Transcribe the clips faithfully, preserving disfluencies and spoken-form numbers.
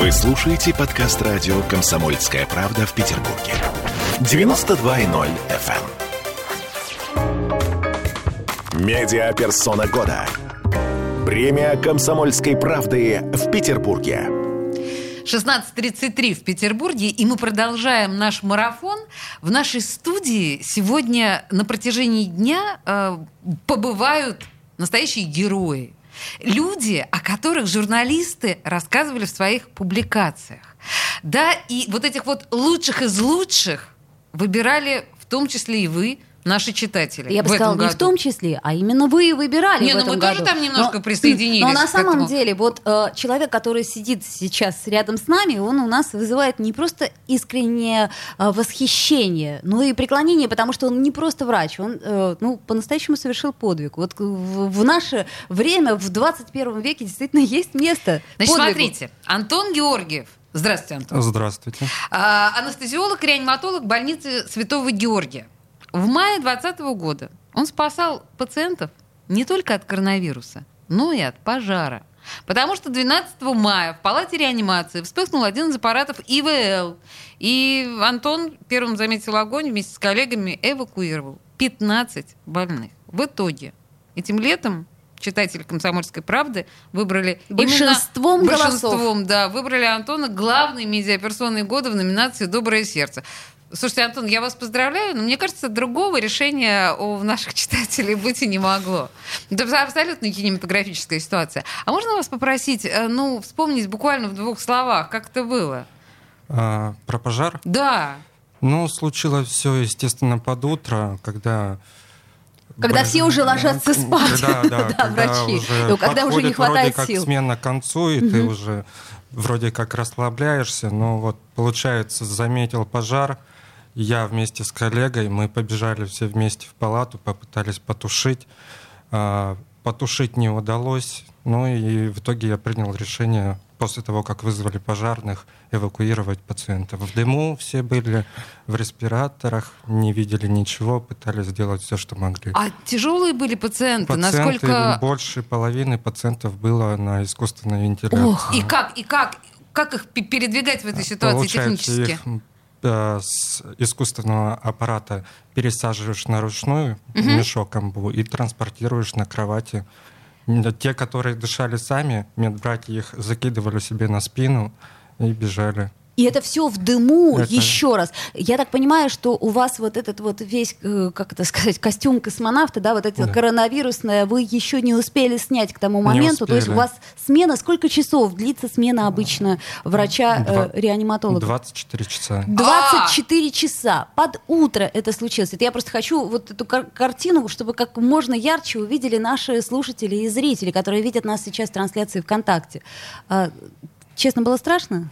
Вы слушаете подкаст радио «Комсомольская правда» в Петербурге. девяносто два и ноль эф эм. Медиаперсона года. Премия «Комсомольской правды» в Петербурге. шестнадцать тридцать три в Петербурге, и мы продолжаем наш марафон. В нашей студии сегодня на протяжении дня э, побывают настоящие герои. Люди, о которых журналисты рассказывали в своих публикациях. Да, и вот этих вот лучших из лучших выбирали в том числе и вы, наши читатели. Я бы сказала, не в том числе, а именно вы выбирали в этом году. Не, ну мы тоже там немножко присоединились к этому. Но на самом деле, вот э, человек, который сидит сейчас рядом с нами, он у нас вызывает не просто искреннее э, восхищение, но и преклонение, потому что он не просто врач, он э, ну, по-настоящему совершил подвиг. Вот в, в наше время, в двадцать первом веке действительно есть место подвигу. Значит, смотрите, Антон Георгиев. Здравствуйте, Антон. Здравствуйте. А, анестезиолог, реаниматолог больницы Святого Георгия. В мае двадцатого года он спасал пациентов не только от коронавируса, но и от пожара. Потому что двенадцатого мая в палате реанимации вспыхнул один из аппаратов И В Л. И Антон первым заметил огонь, вместе с коллегами эвакуировал пятнадцать больных. В итоге этим летом читатели «Комсомольской правды» выбрали большинством именно, голосов. Большинством, да, выбрали Антона главной медиаперсоной года в номинации «Доброе сердце». Слушайте, Антон, я вас поздравляю, но мне кажется, другого решения у наших читателей быть и не могло. Это абсолютно кинематографическая ситуация. А можно вас попросить, ну, вспомнить буквально в двух словах, как это было? А, про пожар? Да. Ну, случилось все, естественно, под утро, когда... Когда Б... все уже ложатся спать. Да, да, да, когда врачи. Уже когда уже не хватает сил. Вроде как смена к концу, и угу. ты уже вроде как расслабляешься, но вот, получается, заметил пожар. Я вместе с коллегой, мы побежали все вместе в палату, попытались потушить. Потушить не удалось. Ну и в итоге я принял решение, после того, как вызвали пожарных, эвакуировать пациентов. В дыму все были, в респираторах, не видели ничего, пытались сделать все, что могли. А тяжелые были пациенты? Пациенты, насколько... больше половины пациентов было на искусственной вентиляции. Ох, и как, и как, как их передвигать в этой ситуации Получается, технически? Их... с искусственного аппарата пересаживаешь на ручную, угу. мешок амбу, и транспортируешь на кровати. Те, которые дышали сами, медбратья их закидывали себе на спину и бежали. И это все в дыму, это... еще раз. Я так понимаю, что у вас вот этот вот весь, как это сказать, костюм космонавта, да, вот это да. коронавирусное, вы еще не успели снять к тому моменту. То есть у вас смена, сколько часов длится смена обычно врача-реаниматолога? двадцать четыре часа. двадцать четыре часа. Под утро это случилось. Это я просто хочу вот эту кар- картину, чтобы как можно ярче увидели наши слушатели и зрители, которые видят нас сейчас в трансляции ВКонтакте. А, честно, было страшно?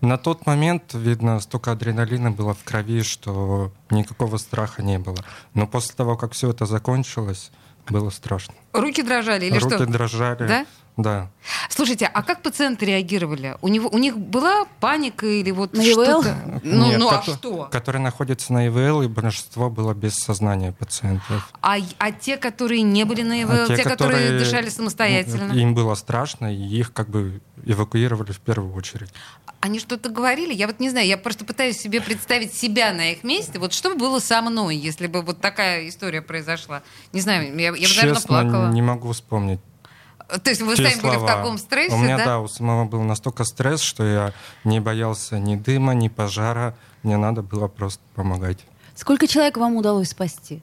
На тот момент, видно, столько адреналина было в крови, что никакого страха не было. Но после того, как все это закончилось, было страшно. Руки дрожали или Руки что? Руки дрожали, да? Да. Слушайте, а как пациенты реагировали? У, него, у них была паника или вот на что-то? ИВЛ? Ну, Нет, ну а который, что? Которые находятся на И В Л, и большинство было без сознания пациентов. А, а те, которые не были на И В Л, а те, те которые, которые дышали самостоятельно? Им было страшно, и их как бы эвакуировали в первую очередь. Они что-то говорили? Я вот не знаю, я просто пытаюсь себе представить себя на их месте. Вот что было со мной, если бы вот такая история произошла? Не знаю, я, я бы, наверное, плакала. Честно, не могу вспомнить. То есть вы Те сами слова. были в таком стрессе, у меня, да? Да, у самого был настолько стресс, что я не боялся ни дыма, ни пожара. Мне надо было просто помогать. Сколько человек вам удалось спасти?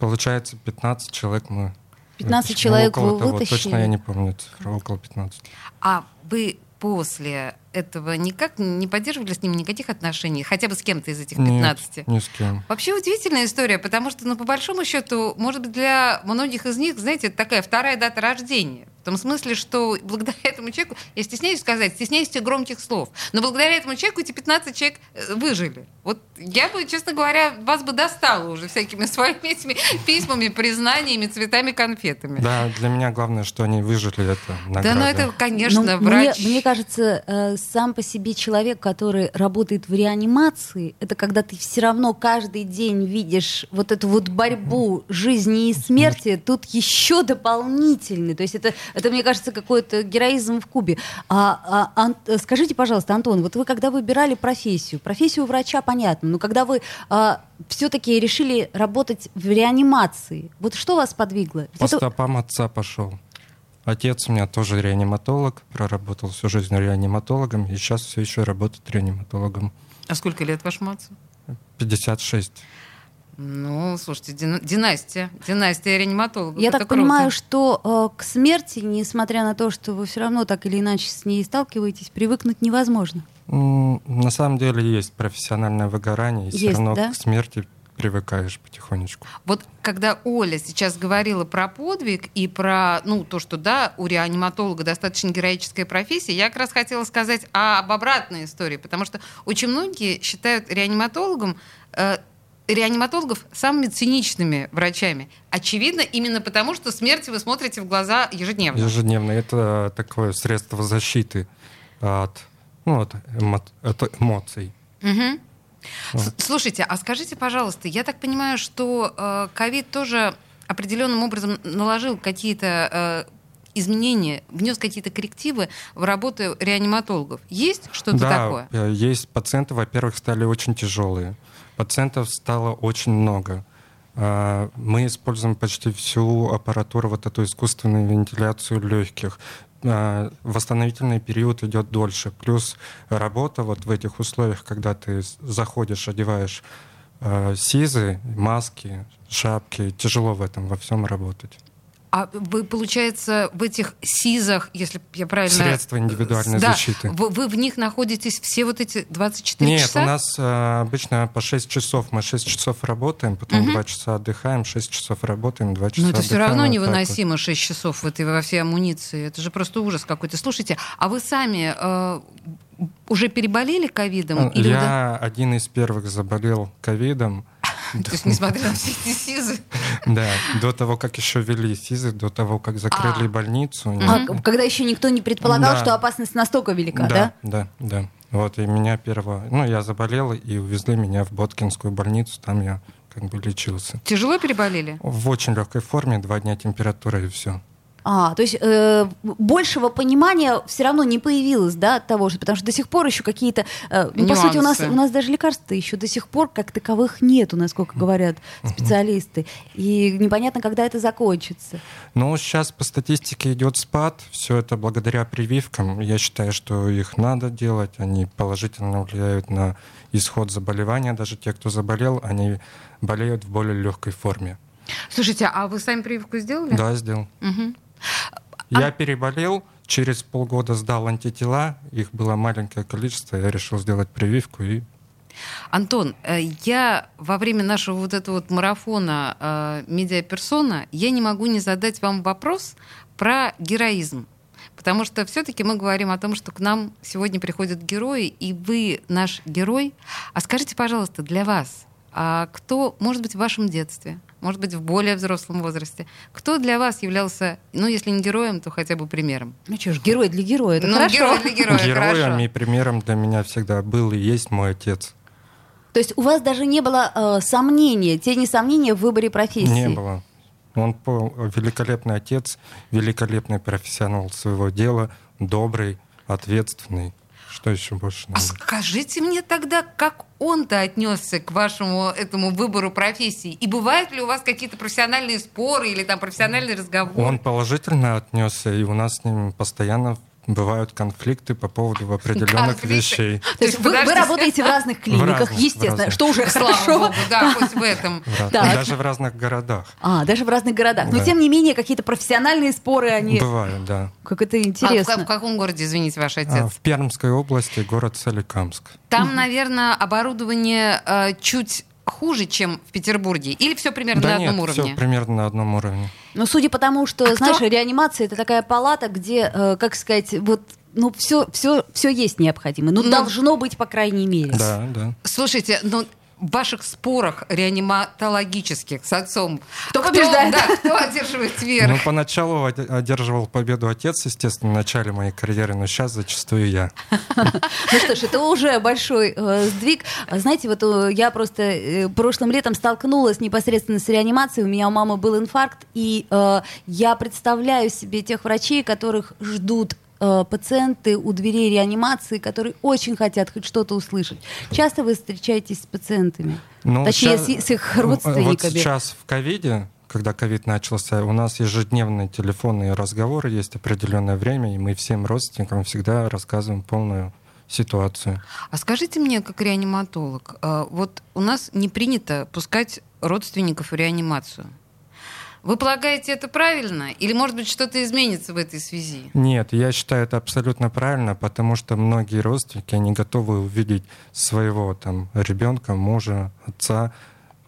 Получается, пятнадцать человек мы... пятнадцать человек вы того, вытащили? Точно я не помню, около пятнадцати. А вы после этого никак не поддерживали с ним никаких отношений? Хотя бы с кем-то из этих пятнадцати? Нет, ни с кем. Вообще удивительная история, потому что, ну, по большому счету, может быть, для многих из них, знаете, это такая вторая дата рождения. В том смысле, что благодаря этому человеку, я стесняюсь сказать, стесняюсь тех громких слов, но благодаря этому человеку эти пятнадцать человек выжили. Вот я бы, честно говоря, вас бы достала уже всякими своими этими письмами, признаниями, цветами, конфетами. Да, для меня главное, что они выжили, это награда. Да, ну это, конечно, но врач. Мне, мне кажется, сам по себе человек, который работает в реанимации, это когда ты все равно каждый день видишь вот эту вот борьбу жизни и смерти, тут еще дополнительный, то есть это Это, мне кажется, какой-то героизм в кубе. А, а, а, скажите, пожалуйста, Антон, вот вы когда выбирали профессию, профессию врача, понятно, но когда вы а, все-таки решили работать в реанимации, вот что вас подвигло? По Это... стопам отца пошел. Отец у меня тоже реаниматолог, проработал всю жизнь реаниматологом, и сейчас все еще работает реаниматологом. А сколько лет вашему отцу? пятьдесят шесть. Ну, слушайте, династия, династия реаниматологов. Я это так круто. Понимаю, что э, к смерти, несмотря на то, что вы все равно так или иначе с ней сталкиваетесь, привыкнуть невозможно. На самом деле есть профессиональное выгорание, и есть, все равно да? к смерти привыкаешь потихонечку. Вот когда Оля сейчас говорила про подвиг и про, ну, то, что, да, у реаниматолога достаточно героическая профессия, я как раз хотела сказать об обратной истории, потому что очень многие считают реаниматологом, э, реаниматологов самыми циничными врачами. Очевидно, именно потому, что смерти вы смотрите в глаза ежедневно. Ежедневно. Это такое средство защиты от, ну, от, эмо... от эмоций. Угу. Вот. Слушайте, а скажите, пожалуйста, я так понимаю, что ковид э, тоже определенным образом наложил какие-то э, изменения, внес какие-то коррективы в работу реаниматологов. Есть что-то да, такое? Да, есть пациенты, во-первых, стали очень тяжелые. Пациентов стало очень много. Э, мы используем почти всю аппаратуру, вот эту искусственную вентиляцию легких. Восстановительный период идет дольше. Плюс работа вот в этих условиях, когда ты заходишь, одеваешь э, сизы, маски, шапки, тяжело в этом во всем работать. А вы, получается, в этих сизах, если я правильно... Средства индивидуальной да, защиты. Вы, вы в них находитесь все вот эти двадцать четыре Нет, часа? Нет, у нас э, обычно по шесть часов. Мы шесть часов работаем, потом угу. два часа отдыхаем, шесть часов работаем, два часа отдыхаем. Но это все равно невыносимо, вот. шесть часов в этой, во всей амуниции. Это же просто ужас какой-то. Слушайте, а вы сами э, уже переболели ковидом? Или я вы... один из первых заболел ковидом. То есть, несмотря на все эти СИЗы. Да, до того, как еще ввели СИЗы, до того, как закрыли больницу. Когда еще никто не предполагал, что опасность настолько велика, да? Да, да, да. Вот, и меня первого... Ну, я заболел, и увезли меня в Боткинскую больницу, там я как бы лечился. Тяжело переболели? В очень легкой форме, два дня температура и все. А, то есть э, большего понимания все равно не появилось, да, от того же, потому что до сих пор еще какие-то... Э, ну, по сути, у нас, у нас даже лекарств-то еще до сих пор как таковых нету, насколько говорят специалисты. И непонятно, когда это закончится. Ну, сейчас по статистике идет спад. Все это благодаря прививкам. Я считаю, что их надо делать. Они положительно влияют на исход заболевания. Даже те, кто заболел, они болеют в более легкой форме. Слушайте, а вы сами прививку сделали? Да, сделал. Угу. Я а... переболел, через полгода сдал антитела, их было маленькое количество, я решил сделать прививку и... Антон, я во время нашего вот этого вот марафона «Медиаперсона» я не могу не задать вам вопрос про героизм. Потому что все-таки мы говорим о том, что к нам сегодня приходят герои, и вы наш герой. А скажите, пожалуйста, для вас, кто, может быть, в вашем детстве... может быть, в более взрослом возрасте. Кто для вас являлся, ну, если не героем, то хотя бы примером? Ну что ж, герой для героя, это ну, хорошо. Герой для героя, Героем хорошо. И примером для меня всегда был и есть мой отец. То есть у вас даже не было э, сомнения, тени сомнения в выборе профессии? Не было. Он великолепный отец, великолепный профессионал своего дела, добрый, ответственный. Что еще больше надо? А скажите мне тогда, как он-то отнесся к вашему этому выбору профессии? И бывают ли у вас какие-то профессиональные споры или там профессиональные разговоры? Он положительно отнесся, и у нас с ним постоянно бывают конфликты по поводу определенных конфликты. Вещей. То есть вы, вы работаете в разных клиниках, в разных, естественно, разных. Что уже слава хорошо. Богу, да, хоть в этом. Да. Даже в разных городах. А, даже в разных городах. Да. Но, тем не менее, какие-то профессиональные споры, они... Бывают, да. Как это интересно. А в, в каком городе, извините, ваш отец? А, в Пермской области, город Соликамск. Там, наверное, оборудование э, чуть... хуже, чем в Петербурге? Или все примерно да на одном нет, уровне? Да нет, все примерно на одном уровне. Ну, судя по тому, что, а знаешь, кто? Реанимация — это такая палата, где, э, как сказать, вот, ну, все, все, все есть необходимое. Ну, но... должно быть, по крайней мере. Да, да. Слушайте, ну, в ваших спорах реаниматологических с отцом, кто побеждает? Кто, да, кто одерживает верх? Ну, поначалу одерживал победу отец, естественно, в начале моей карьеры, но сейчас зачастую я. Ну что ж, это уже большой сдвиг. Знаете, вот я просто прошлым летом столкнулась непосредственно с реанимацией, у меня у мамы был инфаркт, и я представляю себе тех врачей, которых ждут пациенты у дверей реанимации, которые очень хотят хоть что-то услышать. Часто вы встречаетесь с пациентами? Ну, Точнее, ща... с их родственниками? Вот сейчас в ковиде, когда ковид начался, у нас ежедневные телефонные разговоры, есть определенное время, и мы всем родственникам всегда рассказываем полную ситуацию. А скажите мне, как реаниматолог, вот у нас не принято пускать родственников в реанимацию. Вы полагаете, это правильно? Или, может быть, что-то изменится в этой связи? Нет, я считаю, это абсолютно правильно, потому что многие родственники, они готовы увидеть своего там ребенка, мужа, отца,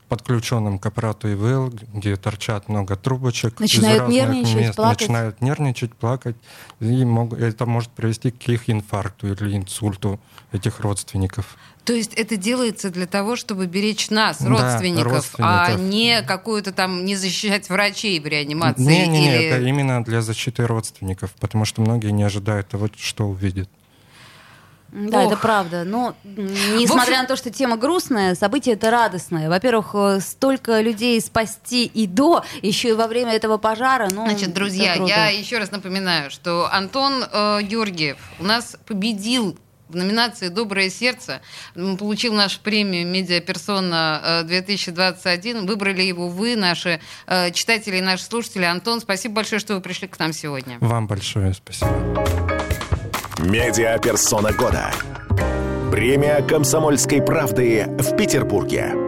подключенным к аппарату И В Л, где торчат много трубочек, начинают нервничать, мест, плакать. Начинают нервничать, плакать, и мог, это может привести к их инфаркту или инсульту этих родственников. То есть это делается для того, чтобы беречь нас, родственников, да, родственников. А не какую-то там не защищать врачей в реанимации? Нет, не, или... это именно для защиты родственников, потому что многие не ожидают того, что увидят. Да, Ох. это правда. Но несмотря общем... на то, что тема грустная, событие это радостное. Во-первых, столько людей спасти и до, еще и во время этого пожара. Ну, Значит, друзья, я еще раз напоминаю, что Антон э, Георгиев у нас победил в номинации «Доброе сердце», получил нашу премию «Медиаперсона две тысячи двадцать один». Выбрали его вы, наши э, читатели и наши слушатели. Антон, спасибо большое, что вы пришли к нам сегодня. Вам большое спасибо. Медиаперсона года. Премия «Комсомольской правды» в Петербурге.